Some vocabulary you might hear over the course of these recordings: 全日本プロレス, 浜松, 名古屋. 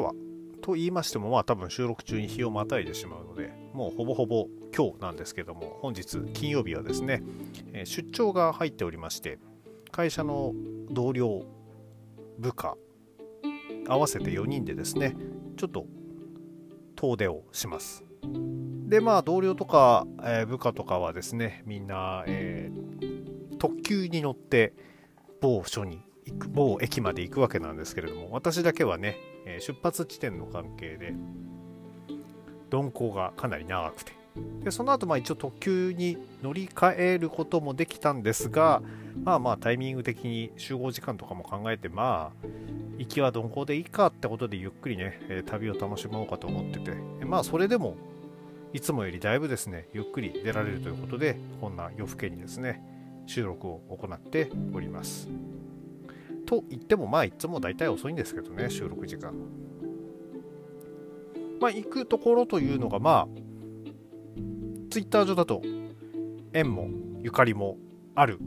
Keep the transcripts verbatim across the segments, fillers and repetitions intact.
日はと言いましても、まあ多分収録中に日をまたいでしまうので、もうほぼほぼ今日なんですけども、本日金曜日はですね、出張が入っておりまして、会社の同僚、部下合わせてよにんでですね、ちょっと遠出をします。でまあ同僚とか、えー、部下とかはですね、みんな、えー、特急に乗って某所に行く、某駅まで行くわけなんですけれども、私だけはね、えー、出発地点の関係で鈍行がかなり長くて、でその後まあ一応特急に乗り換えることもできたんですが、まあまあタイミング的に集合時間とかも考えて、まあ行きは鈍行でいいかってことでゆっくりね旅を楽しもうかと思ってて、まあそれでもいつもよりだいぶですねゆっくり出られるということで、こんな夜更けにですね収録を行っております。と言ってもまあいつもだいたい遅いんですけどね、収録時間。まあ行くところというのが、まあツイッター上だと縁もゆかりもある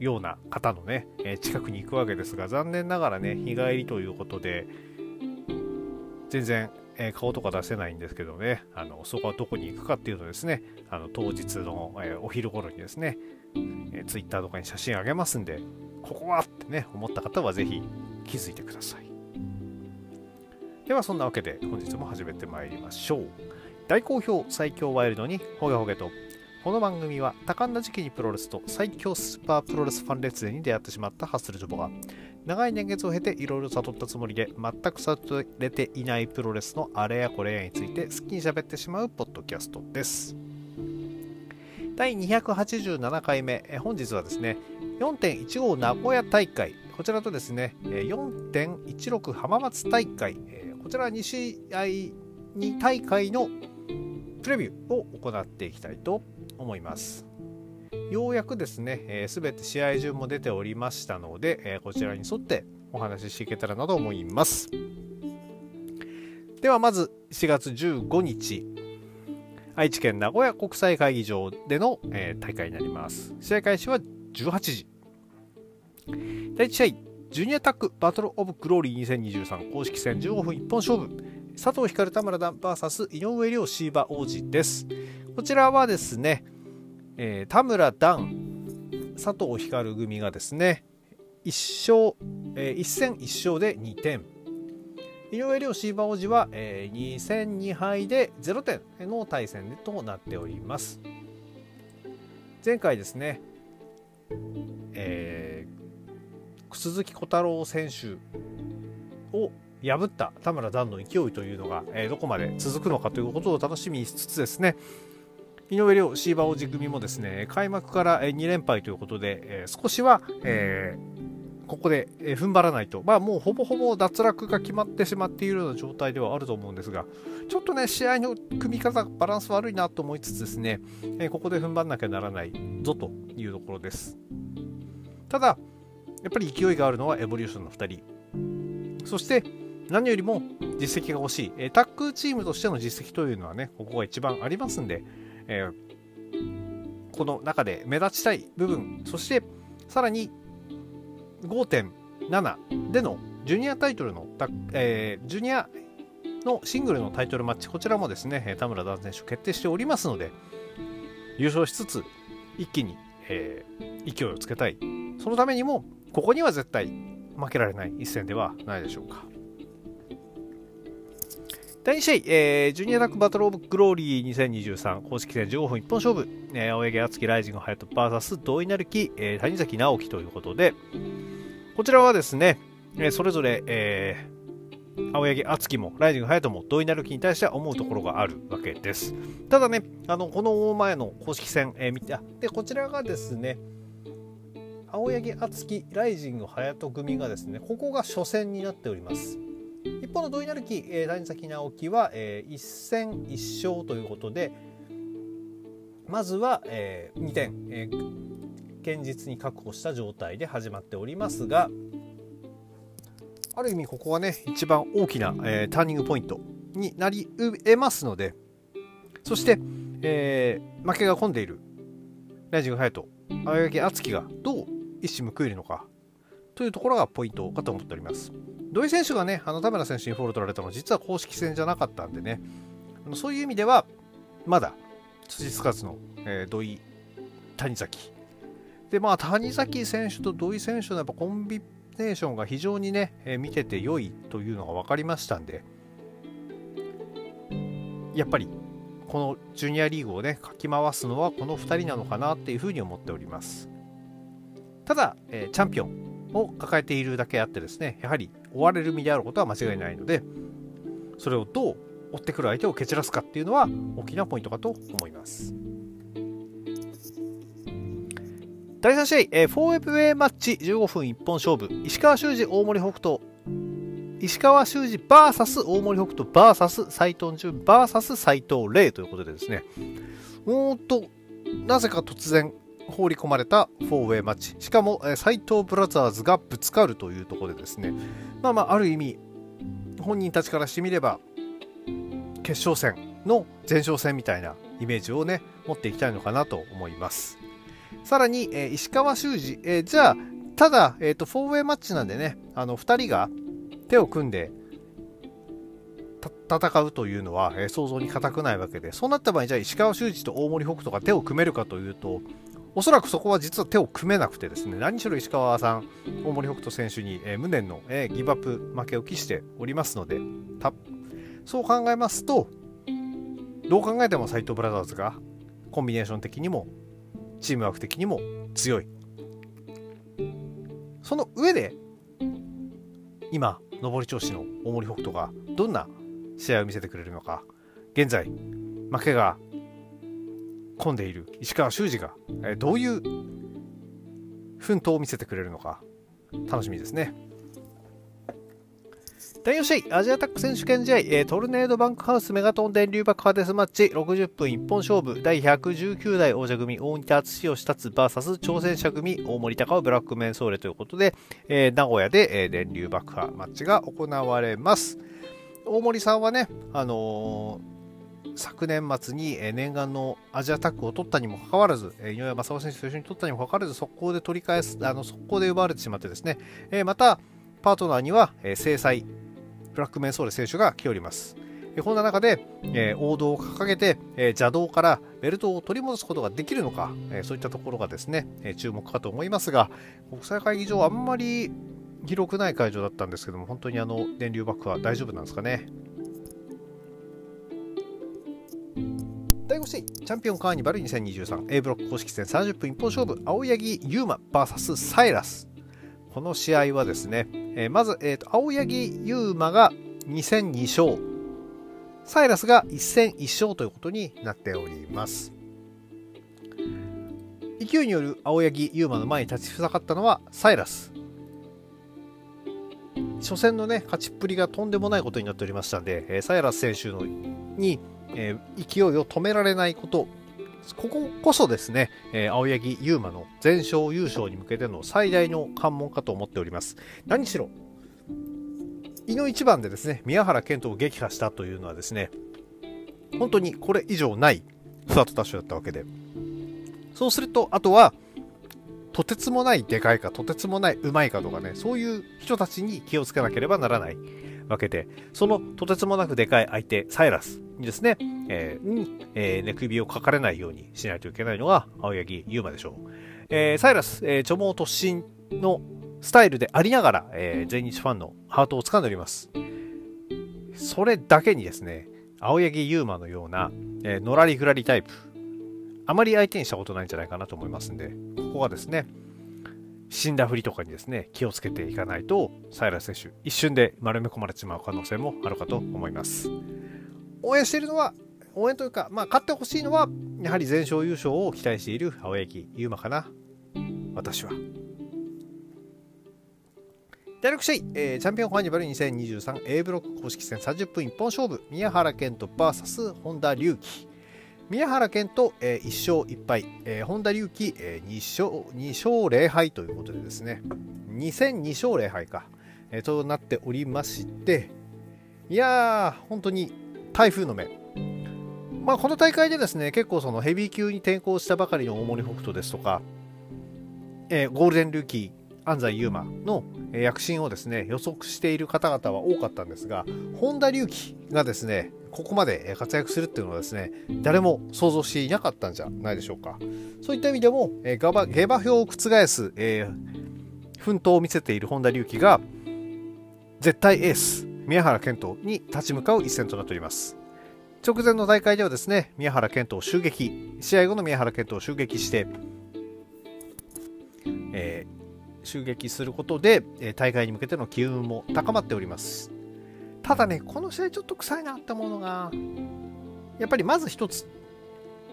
ような方のね、えー、近くに行くわけですが、残念ながらね日帰りということで全然、えー、顔とか出せないんですけどね、あのそこはどこに行くかっていうとですね、あの当日の、えー、お昼頃にですね、えー、ツイッターとかに写真あげますんで、ここはってね思った方はぜひ気づいてください。ではそんなわけで本日も始めてまいりましょう。大好評最強ワイルドにホゲホゲと。この番組は多感な時期にプロレスと最強スーパープロレスファン列伝に出会ってしまったハッスルジョボが、長い年月を経ていろいろ悟ったつもりで全く悟れていないプロレスのあれやこれやについて好きに喋ってしまうポッドキャストです。第にひゃくはちじゅうななかいめ、本日はですね よんてんいちご 名古屋大会、こちらとですね よんてんいちろく 浜松大会、こちらに試合に大会のプレビューを行っていきたいと思います。ようやくですねすべ、えー、て試合順も出ておりましたので、えー、こちらに沿ってお話ししていけたらなと思います。ではまずしがつじゅうごにち、愛知県名古屋国際会議場での、えー、大会になります。試合開始はじゅうはちじ。だいいち試合、ジュニアタックバトルオブグローリーにせんにじゅうさん公式戦じゅうごふん一本勝負、佐藤光田村田 ブイエス 井上涼シーバ王子です。こちらはですね、えー、田村田佐藤光組がですねいち勝、えー、いち戦いち勝でにてん、井上涼シーバ王子は、えー、に戦に敗でぜろてんの対戦となっております。前回ですね、えー、鈴木小太郎選手を破った田村段の勢いというのが、えー、どこまで続くのかということを楽しみしつつですね、井上涼シーバ王子組もですね開幕からに連敗ということで、えー、少しは、えー、ここで踏ん張らないと、まあもうほぼほぼ脱落が決まってしまっているような状態ではあると思うんですが、ちょっとね試合の組み方バランス悪いなと思いつつですね、えー、ここで踏ん張らなきゃならないぞというところです。ただやっぱり勢いがあるのはエボリューションのふたり、そして何よりも実績が欲しい、えー、タッグチームとしての実績というのはねここが一番ありますんで、えー、この中で目立ちたい部分、そしてさらに ごてんなな でのジュニアタイトルの、えー、ジュニアのシングルのタイトルマッチ、こちらもですね田村段選手決定しておりますので、優勝しつつ一気に、えー、勢いをつけたい、そのためにもここには絶対負けられない一戦ではないでしょうか。だいに試合、えー、ジュニアタックバトルオブグローリーにせんにじゅうさん公式戦じゅうごふん一本勝負、えー、青柳敦樹ライジング隼人 ブイエス 土井成樹、えー、谷崎直樹ということで、こちらはですね、えー、それぞれ、えー、青柳敦樹もライジング隼人も土井成樹に対しては思うところがあるわけです。ただね、あのこの前の公式戦、えー、見てあでこちらがですね青柳敦樹ライジング隼人組がですねここが初戦になっております。一方の土井成樹、えー、谷崎直樹は、えー、いち戦いち勝ということで、まずは、えー、にてん、えー、堅実に確保した状態で始まっておりますが、ある意味ここはね一番大きな、えー、ターニングポイントになり得ますので、そして、えー、負けが込んでいるライジング隼人青柳敦樹がどう一矢報いるのかというところがポイントかと思っております。土井選手がね、あの田村選手にフォール取られたのは実は公式戦じゃなかったんでね、そういう意味ではまだ辻つかずの、えー、土井、谷崎で、まあ谷崎選手と土井選手のやっぱコンビネーションが非常にね、えー、見てて良いというのが分かりましたんで、やっぱりこのジュニアリーグをねかき回すのはこのふたりなのかなっていうふうに思っております。ただ、えー、チャンピオンを抱えているだけあってですね、やはり追われる身であることは間違いないので、それをどう追ってくる相手を蹴散らすかっていうのは大きなポイントかと思います。だいさん試合、えー、フォーウェイマッチじゅうごふん一本勝負、石川修司大森北斗、石川修司 ブイエス 大森北斗 ブイエス 斎藤潤 ブイエス 斎藤玲ということでですね、おーっとなぜか突然放り込まれたフォーウェイマッチ、しかも斎藤ブラザーズがぶつかるというところでですね、まあまあある意味本人たちからしてみれば決勝戦の前哨戦みたいなイメージをね持っていきたいのかなと思います。さらに、えー、石川修司、えー、じゃあただ、えー、とフォーウェイマッチなんでね、あのふたりが手を組んで戦うというのは、えー、想像に難くないわけで、そうなった場合じゃあ石川修司と大森北斗が手を組めるかというと、おそらくそこは実は手を組めなくてですね、何しろ石川さん大森北斗選手に、えー、無念の、えー、ギブアップ負けを喫しておりますので、たそう考えますとどう考えても斎藤ブラザーズがコンビネーション的にもチームワーク的にも強い。その上で今上り調子の大森北斗がどんな試合を見せてくれるのか、現在負けが込んでいる石川修司がどういう奮闘を見せてくれるのか楽しみですね。だいよん試合、アジアタック選手権試合、トルネードバンクハウスメガトン電流爆破デスマッチろくじゅっぷん一本勝負、だいひゃくじゅうきゅうだい王者組大仁田篤を下津 ブイエス 挑戦者組大森高尾ブラックメンソーレということで、えー、名古屋で、えー、電流爆破マッチが行われます。大森さんはね、あのー、昨年末に念願のアジアタックを取ったにもかかわらず、井上正雄選手と一緒に取ったにもかかわらず速攻で取り返す、あの速攻で奪われてしまってですね、えー、またパートナーには、えー、制裁ブラックメンソーレ選手が来ております。こんな中で、えー、王道を掲げて、えー、邪道からベルトを取り戻すことができるのか、えー、そういったところがですね、えー、注目かと思いますが、国際会議場あんまり広くない会場だったんですけども、本当にあの電流爆破大丈夫なんですかね。だいご試合、チャンピオンカーニバル にせんにじゅうさんエー ブロック公式戦さんじゅっぷん一本勝負、青柳優馬 ブイエス サイラス。この試合はですね、えー、まず、えー、と青柳優馬がに戦に勝、サイラスがいち戦いち勝ということになっております。勢いによる青柳優馬の前に立ちふさがったのはサイラス。初戦のね勝ちっぷりがとんでもないことになっておりましたので、えー、サイラス選手のに、えー、勢いを止められないこと、こここそですね、えー、青柳優馬の全勝優勝に向けての最大の関門かと思っております。何しろ井の一番でですね宮原健人を撃破したというのはですね、本当にこれ以上ないスタートダッシュだったわけで、そうするとあとはとてつもないでかいかとてつもないうまいかとかね、そういう人たちに気をつけなければならないわけで、そのとてつもなくでかい相手サイラスにですね、えーえー、寝首をかかれないようにしないといけないのが青柳優馬でしょう。えー、サイラス、えー、著名突進のスタイルでありながら、えー、全日ファンのハートを掴んでおります。それだけにですね、青柳優馬のような、えー、のらりぐらりタイプあまり相手にしたことないんじゃないかなと思いますんで、ここはですね死んだふりとかにですね気をつけていかないと、サイラス選手一瞬で丸め込まれてしまう可能性もあるかと思います。応援しているのは、応援というか、まあ、勝ってほしいのはやはり全勝優勝を期待している青柳優馬かな、私は。だいろく試合、えー、チャンピオンカーニバル にせんにじゅうさんエー ブロック公式戦さんじゅっぷん一本勝負、宮原健人 ブイエス 本田隆起。宮原健人、えー、いち勝いち敗、えー、本田隆起、えー、に勝に勝ぜろ敗ということでですね、に戦に勝ぜろ敗か、えー、となっておりまして、いやー本当に台風の目、まあ、この大会でですね結構そのヘビー級に転向したばかりの大森北斗ですとか、えー、ゴールデンルーキー安西優真の、躍進をですね予測している方々は多かったんですが、本田隆起がですねここまで活躍するっていうのはですね誰も想像していなかったんじゃないでしょうか。そういった意味でも下馬評を覆す、えー、奮闘を見せている本田隆起が絶対エース宮原健人に立ち向かう一戦となっております。直前の大会ではですね宮原健人を襲撃、試合後の宮原健人を襲撃して、えー、襲撃することで大会に向けての機運も高まっております。ただね、この試合ちょっと臭いなってものがやっぱりまず一つ、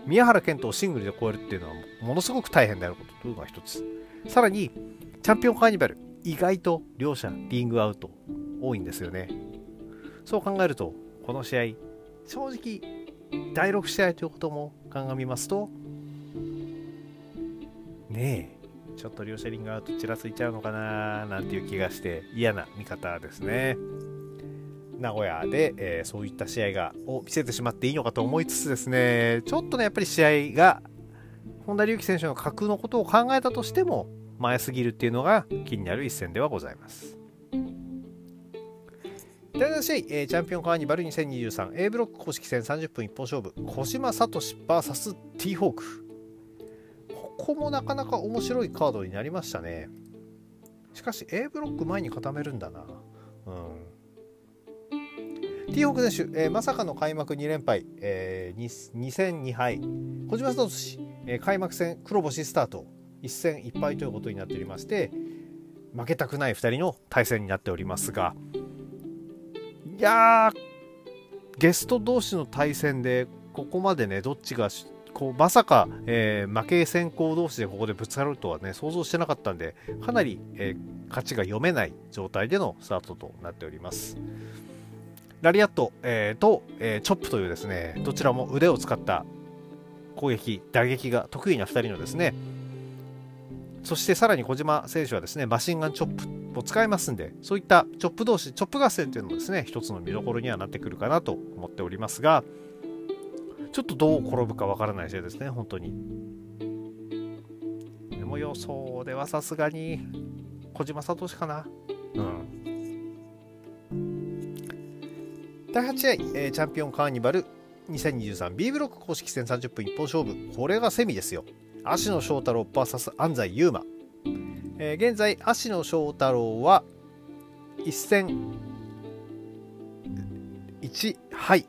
宮原健人をシングルで超えるっていうのはものすごく大変であることというのが一つ、さらにチャンピオンカーニバル意外と両者リングアウト多いんですよね。そう考えるとこの試合正直だいろく試合ということも鑑みますとねえちょっと両者リングアウトちらついちゃうのかななんていう気がして嫌な見方ですね。名古屋で、えー、そういった試合がを見せてしまっていいのかと思いつつですね、ちょっとねやっぱり試合が本田隆起選手の架空のことを考えたとしても前すぎるっていうのが気になる一戦ではございます。だいなな試合、えー、チャンピオンカーニバル にせんにじゅうさんエー ブロック公式戦さんじゅっぷん一本勝負、小島聡 ブイエス T ホーク、ここもなかなか面白いカードになりましたね。しかし A ブロック前に固めるんだな、うん、T ホーク選手、えー、まさかの開幕に連敗、えー、にせんにはい、小島聡、えー、開幕戦黒星スタートいち戦いち敗ということになっておりまして負けたくないふたりの対戦になっておりますが、いやゲスト同士の対戦でここまでねどっちがこうまさか、えー、負け先行同士でここでぶつかるとはね想像してなかったんでかなり、えー、勝ちが読めない状態でのスタートとなっております。ラリアット、えー、と、えー、チョップというですねどちらも腕を使った攻撃打撃が得意なふたりのですね、そしてさらに小島選手はですねマシンガンチョップを使いますんで、そういったチョップ同士チョップ合戦というのもですね一つの見どころにはなってくるかなと思っておりますが、ちょっとどう転ぶかわからない試合ですね本当に。でも予想ではさすがに小島聡かな、うん、だいはち試合、えー、チャンピオンカーニバル にせんにじゅうさんビー ブロック公式戦さんじゅっぷん一本勝負、これがセミですよ。芦野翔太郎 ブイエス 安西優真、えー、現在芦野翔太郎はいち戦いち敗、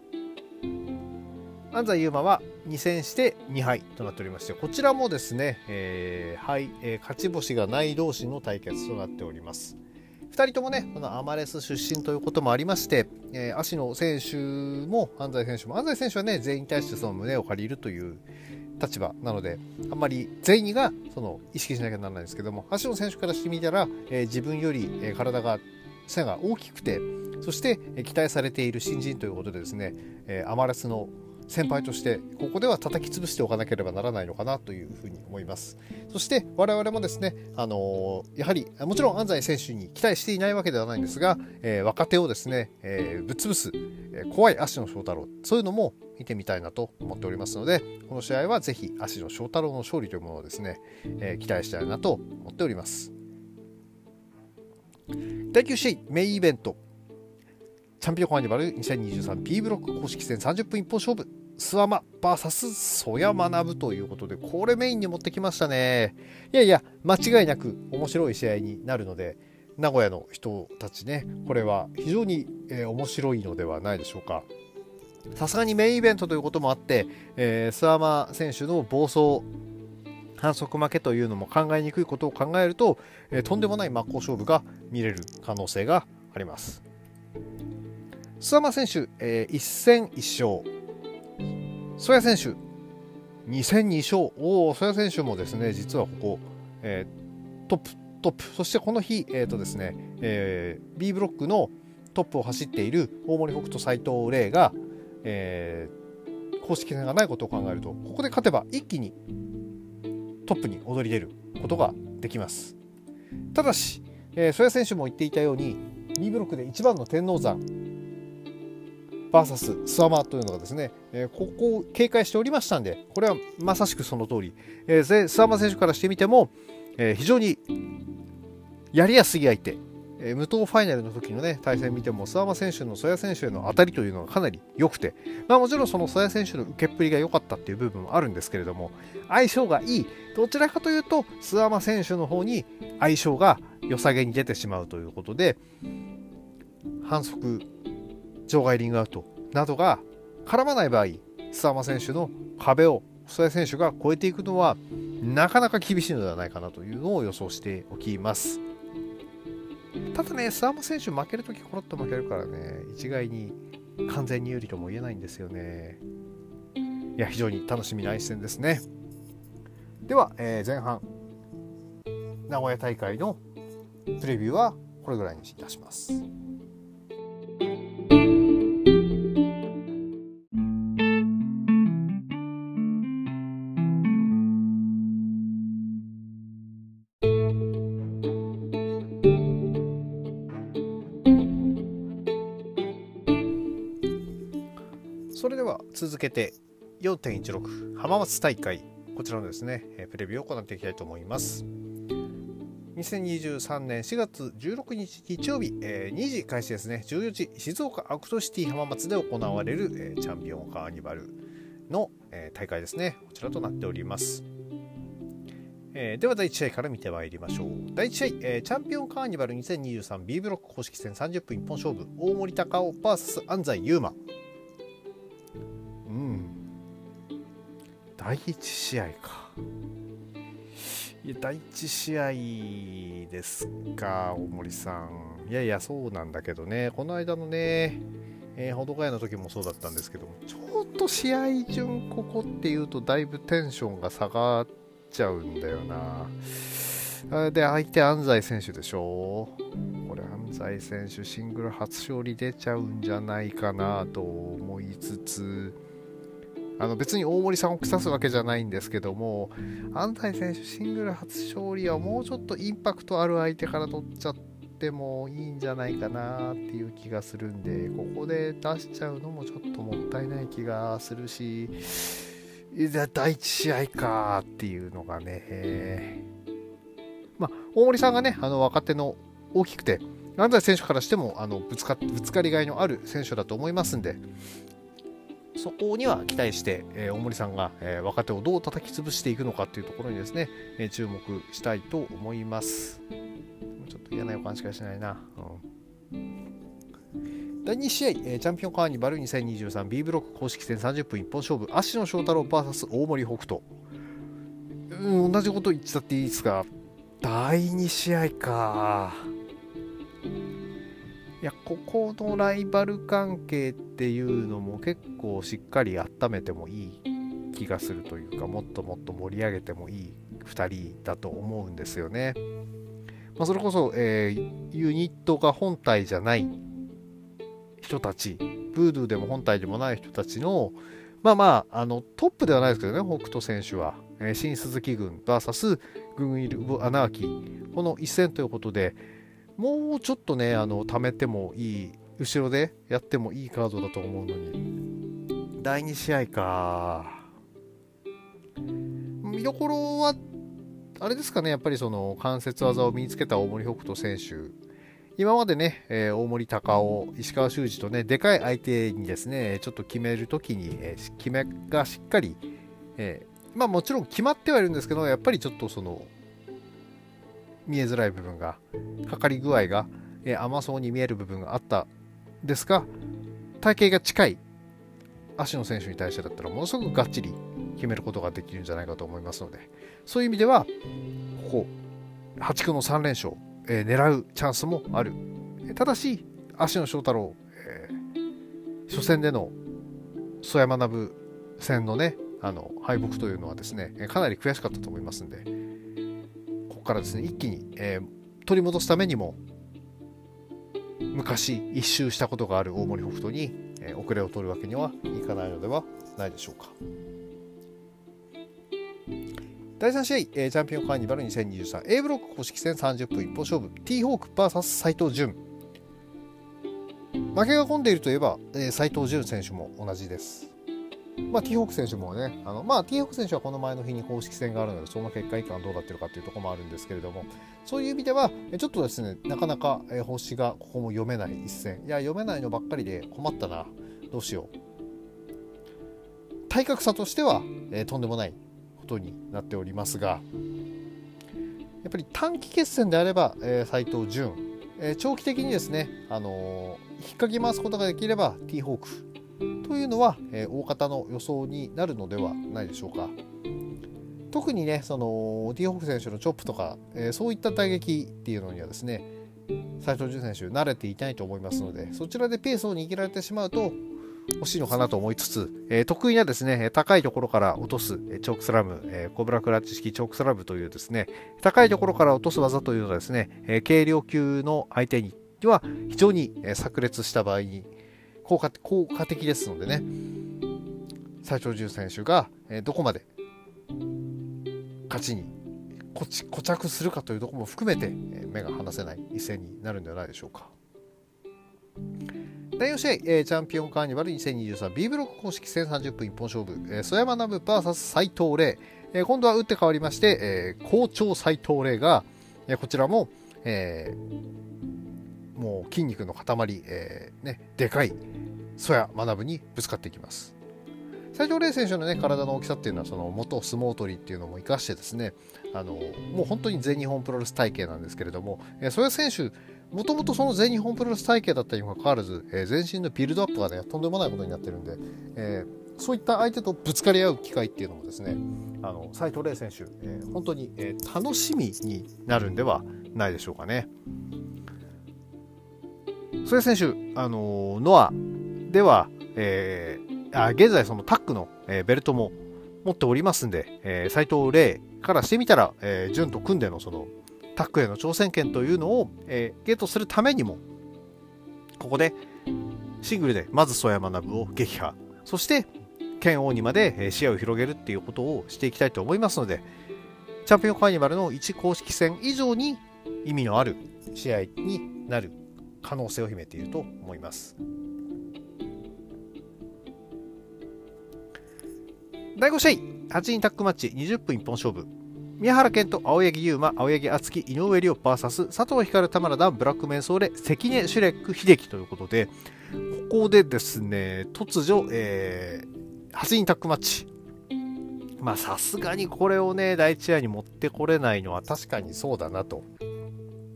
安西優真はに戦してに敗となっておりまして、こちらもですね、えーはいえー、勝ち星がない同士の対決となっております。ふたりともねこのアマレス出身ということもありまして、えー、芦野選手も安西選手も、安西選手はね全員に対してその胸を借りるという立場なのであんまり全員がその意識しなきゃならないんですけども、芦野選手からしてみたら、えー、自分より、えー、体が背が大きくて、そして、えー、期待されている新人ということでですね、えー、アマレスの先輩としてここでは叩き潰しておかなければならないのかなというふうに思います。そして我々もですね、あのー、やはりもちろん安西選手に期待していないわけではないんですが、えー、若手をですね、えー、ぶっ潰す、えー、怖い芦野翔太郎、そういうのも見てみたいなと思っておりますので、この試合はぜひ芦野翔太郎の勝利というものをですね、えー、期待したいなと思っております。だいきゅう試合メインイベント、チャンピオンカーニバル にせんにじゅうさんビー ブロック公式戦さんじゅっぷん一本勝負、諏訪間 ブイエス 曽谷学ということで、これメインに持ってきましたね。いやいや間違いなく面白い試合になるので、名古屋の人たちねこれは非常に、えー、面白いのではないでしょうか。さすがにメインイベントということもあって、えー、諏訪間選手の暴走反則負けというのも考えにくいことを考えると、えー、とんでもない真っ向勝負が見れる可能性があります。諏訪間選手、えー、いち戦いち勝、曽谷選手に戦に勝、お曽谷選手もですね実はここ、えー、トップトップ、そしてこの日、えーとですねえー、B ブロックのトップを走っている大森北斗斉藤麗が、えー、公式戦がないことを考えるとここで勝てば一気にトップに躍り出ることができます。ただし、えー、曽谷選手も言っていたように B ブロックでいちばんの天王山ブイエス 諏訪間というのがですね、えー、ここを警戒しておりましたんで、これはまさしくその通り、えー、諏訪間選手からしてみても、えー、非常にやりやすい相手、えー、無党ファイナルの時の、ね、対戦見ても諏訪間選手の曽谷選手への当たりというのがかなり良くて、まあ、もちろんその曽谷選手の受けっぷりが良かったっていう部分もあるんですけれども、相性がいい、どちらかというと諏訪間選手の方に相性が良さげに出てしまうということで、反則、場外リングアウトなどが絡まない場合、諏訪間選手の壁を曽谷選手が越えていくのはなかなか厳しいのではないかなというのを予想しておきます。ただね、諏訪間選手負けるときコロッと負けるからね、一概に完全に有利とも言えないんですよね。いや、非常に楽しみな一戦ですね。では、えー、前半名古屋大会のプレビューはこれぐらいにいたします。それでは続けて よんてんいちろく 浜松大会、こちらのですねプレビューを行っていきたいと思います。にせんにじゅうさんねんしがつじゅうろくにち日曜日、えー、にじ開始ですね。じゅうよじ静岡アクトシティ浜松で行われる、えー、チャンピオンカーニバルの、えー、大会ですね。こちらとなっております。えー、ではだいいち試合から見てまいりましょう。だいいち試合、えー、チャンピオンカーニバル にせんにじゅうさんビー ブロック公式戦さんじゅっぷん一本勝負、大森隆夫 ブイエス 安西優真。うん、だいいち試合か。いや、だいいち試合ですか、大森さん。いやいや、そうなんだけどね、この間のね、えー、保土ヶ谷の時もそうだったんですけど、ちょっと試合順ここっていうとだいぶテンションが下がっちゃうんだよな。で、相手安西選手でしょ。これ安西選手シングル初勝利出ちゃうんじゃないかなと思いつつ、あの別に大森さんを腐すわけじゃないんですけども、安西選手シングル初勝利はもうちょっとインパクトある相手から取っちゃってもいいんじゃないかなっていう気がするんで、ここで出しちゃうのもちょっともったいない気がするし、だいいち試合かっていうのがね、まあ、大森さんがね、あの若手の大きくて安西選手からしてもあのぶつか、ぶつかりがいのある選手だと思いますんで、そこには期待して、えー、大森さんが、えー、若手をどう叩き潰していくのかというところにですね、えー、注目したいと思います。ちょっと嫌な予感しかしないな、うん。だいに試合、えー、チャンピオンカーニバル にせんにじゅうさんビー ブロック公式戦さんじゅっぷん一本勝負、芦野翔太郎 ブイエス 大森北斗。うん、同じこと言ってたっていいですか。だいに試合か。いや、ここのライバル関係っていうのも結構しっかり温めてもいい気がするというか、もっともっと盛り上げてもいいふたりだと思うんですよね。まあ、それこそ、えー、ユニットが本体じゃない人たち、ブードゥーでも本体でもない人たちの、まあまあ、あのトップではないですけどね、北斗選手は、えー、新鈴木軍 ブイエス グンイル・アナーキー、この一戦ということで、もうちょっとね、あの貯めてもいい、後ろでやってもいいカードだと思うのに、だいに試合か。見どころはあれですかね、やっぱりその関節技を身につけた大森北斗選手、今までね、えー、大森隆夫、石川修司とね、でかい相手にですね、ちょっと決めるときに、えー、決めがしっかり、えー、まあもちろん決まってはいるんですけど、やっぱりちょっとその見えづらい部分が、かかり具合が、えー、甘そうに見える部分があったんですが、体型が近い足の選手に対してだったらものすごくがっちり決めることができるんじゃないかと思いますので、そういう意味ではここ破竹のさん連勝、えー、狙うチャンスもある。ただし足の翔太郎、えー、初戦での曽谷学戦のね、あの敗北というのはですね、かなり悔しかったと思いますので、ここからですね、一気に、えー、取り戻すためにも昔一周したことがある大森北斗に、えー、遅れを取るわけにはいかないのではないでしょうか。だいさん試合、えー、チャンピオンカーニバル にせんにじゅうさんエー ブロック公式戦さんじゅっぷん一本勝負、 T ホーク ブイエス 斉藤潤。負けが込んでいるといえば、えー、斉藤潤選手も同じです。まあ、T ホークス選手もね、あの、まあ、T ホークス選手はこの前の日に公式戦があるので、その結果いかんどうだってるかっていうところもあるんですけれども、そういう意味ではちょっとですね、なかなか星がここも読めない一戦、いや読めないのばっかりで困ったな、どうしよう。体格差としては、えー、とんでもないことになっておりますが、やっぱり短期決戦であれば、えー、斉藤純、えー、長期的にですね、あのー、引っかき回すことができれば T ホークというのは、えー、大方の予想になるのではないでしょうか。特にね、その T ホーク選手のチョップとか、えー、そういった打撃っていうのにはですね、斉藤純選手慣れていないと思いますので、そちらでペースを握られてしまうと惜しいのかなと思いつつ、えー、得意なですね、高いところから落とすチョークスラム、えー、コブラクラッチ式チョークスラムというですね、高いところから落とす技というのはですね、えー、軽量級の相手には非常に炸裂した場合に効果、効果的ですのでね、斉藤純選手がどこまで勝ちに固着するかというところも含めて目が離せない一戦になるんではないでしょうか。だいよん試合、えー、チャンピオンカーニバル にせんにじゅうさんビー ブロック公式戦さんじゅっぷん一本勝負、えー、曽山南部 ブイエス 斉藤玲、えー、今度は打って変わりまして、えー、好調斉藤玲が、えー、こちらも、えー、もう筋肉の塊、えーね、でかい曽山南部にぶつかっていきます。斉藤玲選手の、ね、体の大きさっていうのは、その元相撲取りっていうのも生かしてですね、あのもう本当に全日本プロレス体系なんですけれども、えー、曽山選手もともとその全日本プロレス体系だったにもかかわらず、えー、全身のビルドアップがね、とんでもないことになってるんで、えー、そういった相手とぶつかり合う機会っていうのもですね、あの斉藤玲選手、えー、本当に、えー、楽しみになるんではないでしょうかね。それ選手、あのー、ノアでは、えー、あ現在そのタックの、えー、ベルトも持っておりますんで、えー、斉藤玲からしてみたら、えー、順と組んでのそのタックへの挑戦権というのを、えー、ゲットするためにも、ここでシングルでまず曽山学を撃破、そして剣王にまで視野を広げるっていうことをしていきたいと思いますので、チャンピオンカーニバルのいち公式戦以上に意味のある試合になる可能性を秘めていると思います。だいご試合はちにんタックマッチにじゅっぷん一本勝負、宮原健人、青柳優馬、青柳敦樹、井上涼 ブイエス 佐藤光、玉田、ブラックメンソーレ、関根、シュレック、秀樹ということで、ここでですね、突如、えー、はちにんタッグマッチ。まあ、さすがにこれをね、だいいち試合に持ってこれないのは確かにそうだなと。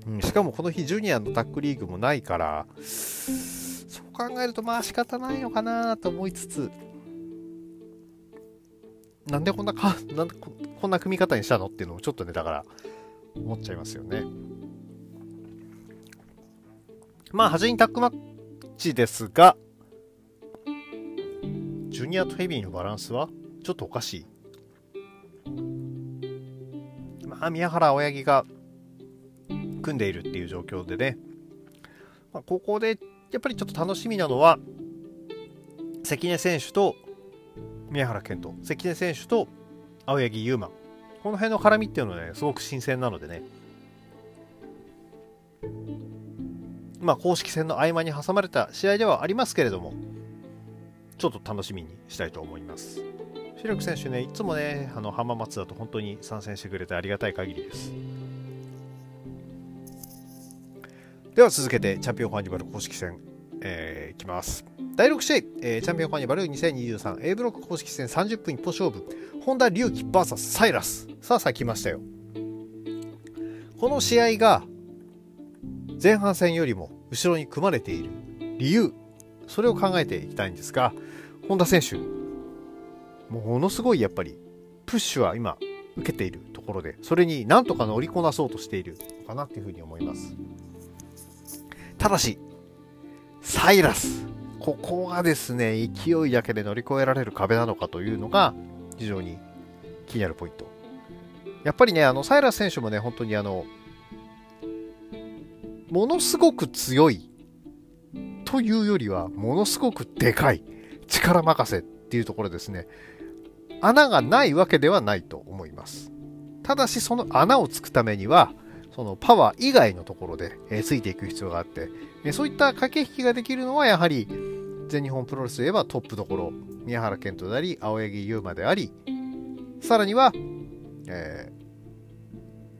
うん、しかもこの日、ジュニアのタッグリーグもないから、そう考えると、まあ仕方ないのかなと思いつつ、なんでこんなかなんでこんな組み方にしたのっていうのをちょっとね、だから思っちゃいますよね。まあはちにんタッグマッチですが、ジュニアとヘビーのバランスはちょっとおかしい。まあ宮原青柳が組んでいるっていう状況でね、まあ、ここでやっぱりちょっと楽しみなのは関根選手と宮原健人、関根選手と青柳優馬、この辺の絡みっていうのはね、すごく新鮮なのでね、まあ公式戦の合間に挟まれた試合ではありますけれども、ちょっと楽しみにしたいと思います。シルク選手ね、いつもね、あの浜松だと本当に参戦してくれてありがたい限りです。では続けてチャンピオンカーニバル公式戦、えー、いきます。だいろく試合、えー、チャンピオンカーニバル にせんにじゅうさんエー ブロック公式戦さんじゅっぷん一本勝負、本田隆起 ブイエス サイラス。さあさあ来ましたよ。この試合が前半戦よりも後ろに組まれている理由、それを考えていきたいんですが、本田選手ものすごいやっぱりプッシュは今受けているところで、それになんとか乗りこなそうとしているのかなというふうに思います。ただしサイラス、ここがですね、勢いだけで乗り越えられる壁なのかというのが非常に気になるポイント。やっぱりね、あのサイラス選手もね、本当にあのものすごく強いというよりは、ものすごくでかい、力任せっていうところですね、穴がないわけではないと思います。ただしその穴をつくためには、そのパワー以外のところで、えー、ついていく必要があって、えー、そういった駆け引きができるのはやはり全日本プロレスで言えばトップどころ、宮原健人であり、青柳優馬であり、さらには、え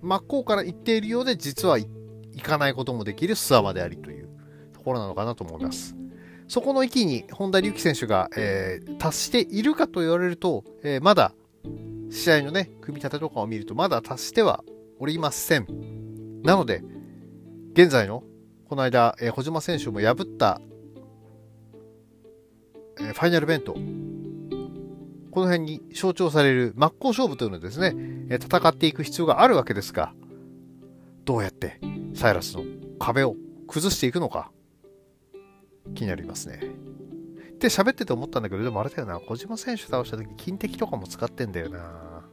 ー、真っ向から言っているようで実は行かないこともできる諏訪間でありというところなのかなと思います。そこの域に本田隆起選手が、えー、達しているかと言われると、えー、まだ試合のね組み立てとかを見るとまだ達してはおりません。なので現在のこの間、えー、小島選手も破った、えー、ファイナルベント、この辺に象徴される真っ向勝負というのをですね、えー、戦っていく必要があるわけですが、どうやってサイラスの壁を崩していくのか気になりますね。で、喋ってて思ったんだけど、でもあれだよな、小島選手倒した時金敵とかも使ってんだよな。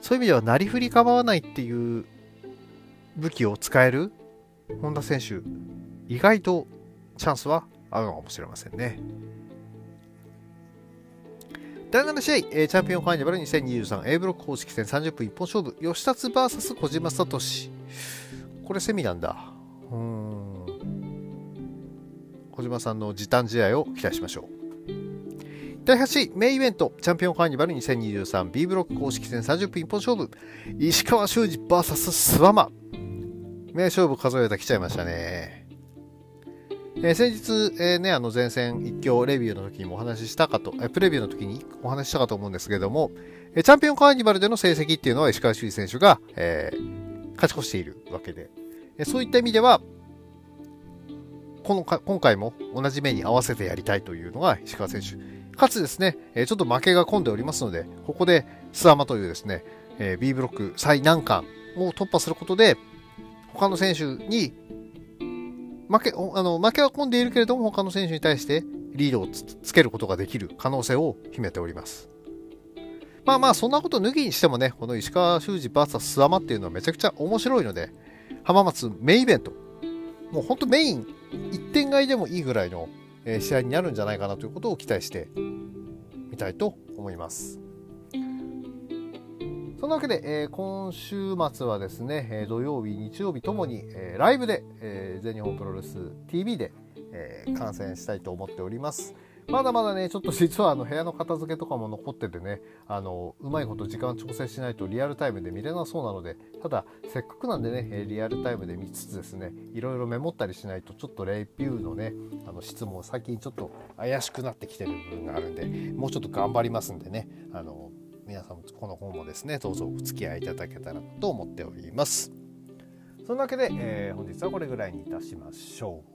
そういう意味ではなりふり構わないっていう武器を使える本田選手、意外とチャンスはあるのかもしれませんね。だいなな試合、えー、チャンピオンファイナル にせんにじゅうさんエー ブロック公式戦さんじゅっぷん一本勝負、吉達 ブイエス 小島聡。これセミなんだ。うーん、小島さんの時短試合を期待しましょう。だいはちメインイベント、チャンピオンファイナル にせんにじゅうさんビー ブロック公式戦さんじゅっぷん一本勝負、石川修司 ブイエス 諏訪間。名勝負数えた来ちゃいましたね。えー、先日、えーね、あの前線一強レビューの時にもお話ししたかと、えー、プレビューの時にお話ししたかと思うんですけれども、えー、チャンピオンカーニバルでの成績っていうのは石川修司選手が、えー、勝ち越しているわけで、えー、そういった意味ではこのか今回も同じ目に合わせてやりたいというのが石川選手、かつですね、えー、ちょっと負けが込んでおりますので、ここで諏訪間というですね、えー、B ブロック最難関を突破することで他の選手に負け、あの負けは込んでいるけれども他の選手に対してリードを つ, つけることができる可能性を秘めております。まあまあそんなこと抜きにしてもね、この石川修司 ブイエス 諏訪間っていうのはめちゃくちゃ面白いので、浜松メインイベント、もうほんとメインいってん買いでもいいぐらいの試合になるんじゃないかなということを期待してみたいと思います。そんなわけで、えー、今週末はですね、えー、土曜日日曜日ともに、えー、ライブで、えー、全日本プロレス ティーブイ で、えー、観戦したいと思っております。まだまだねちょっと実はあの部屋の片付けとかも残っててね、あのうまいこと時間調整しないとリアルタイムで見れなそうなので、ただせっかくなんでねリアルタイムで見つつですね、いろいろメモったりしないとちょっとレビューのねあの質問最近ちょっと怪しくなってきてる部分があるんで、もうちょっと頑張りますんでね、あの皆さんこの方もですねどうぞお付き合いいただけたらと思っております。そんなわけで、えー、本日はこれぐらいにいたしましょう。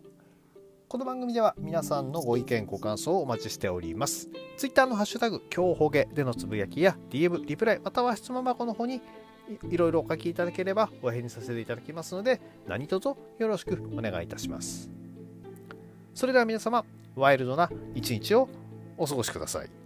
この番組では皆さんのご意見ご感想をお待ちしております。 Twitter のハッシュタグ今日ほげでのつぶやきや ディーエム リプライまたは質問箱の方に い, いろいろお書きいただければお返事させていただきますので、何卒よろしくお願いいたします。それでは皆様、ワイルドな一日をお過ごしください。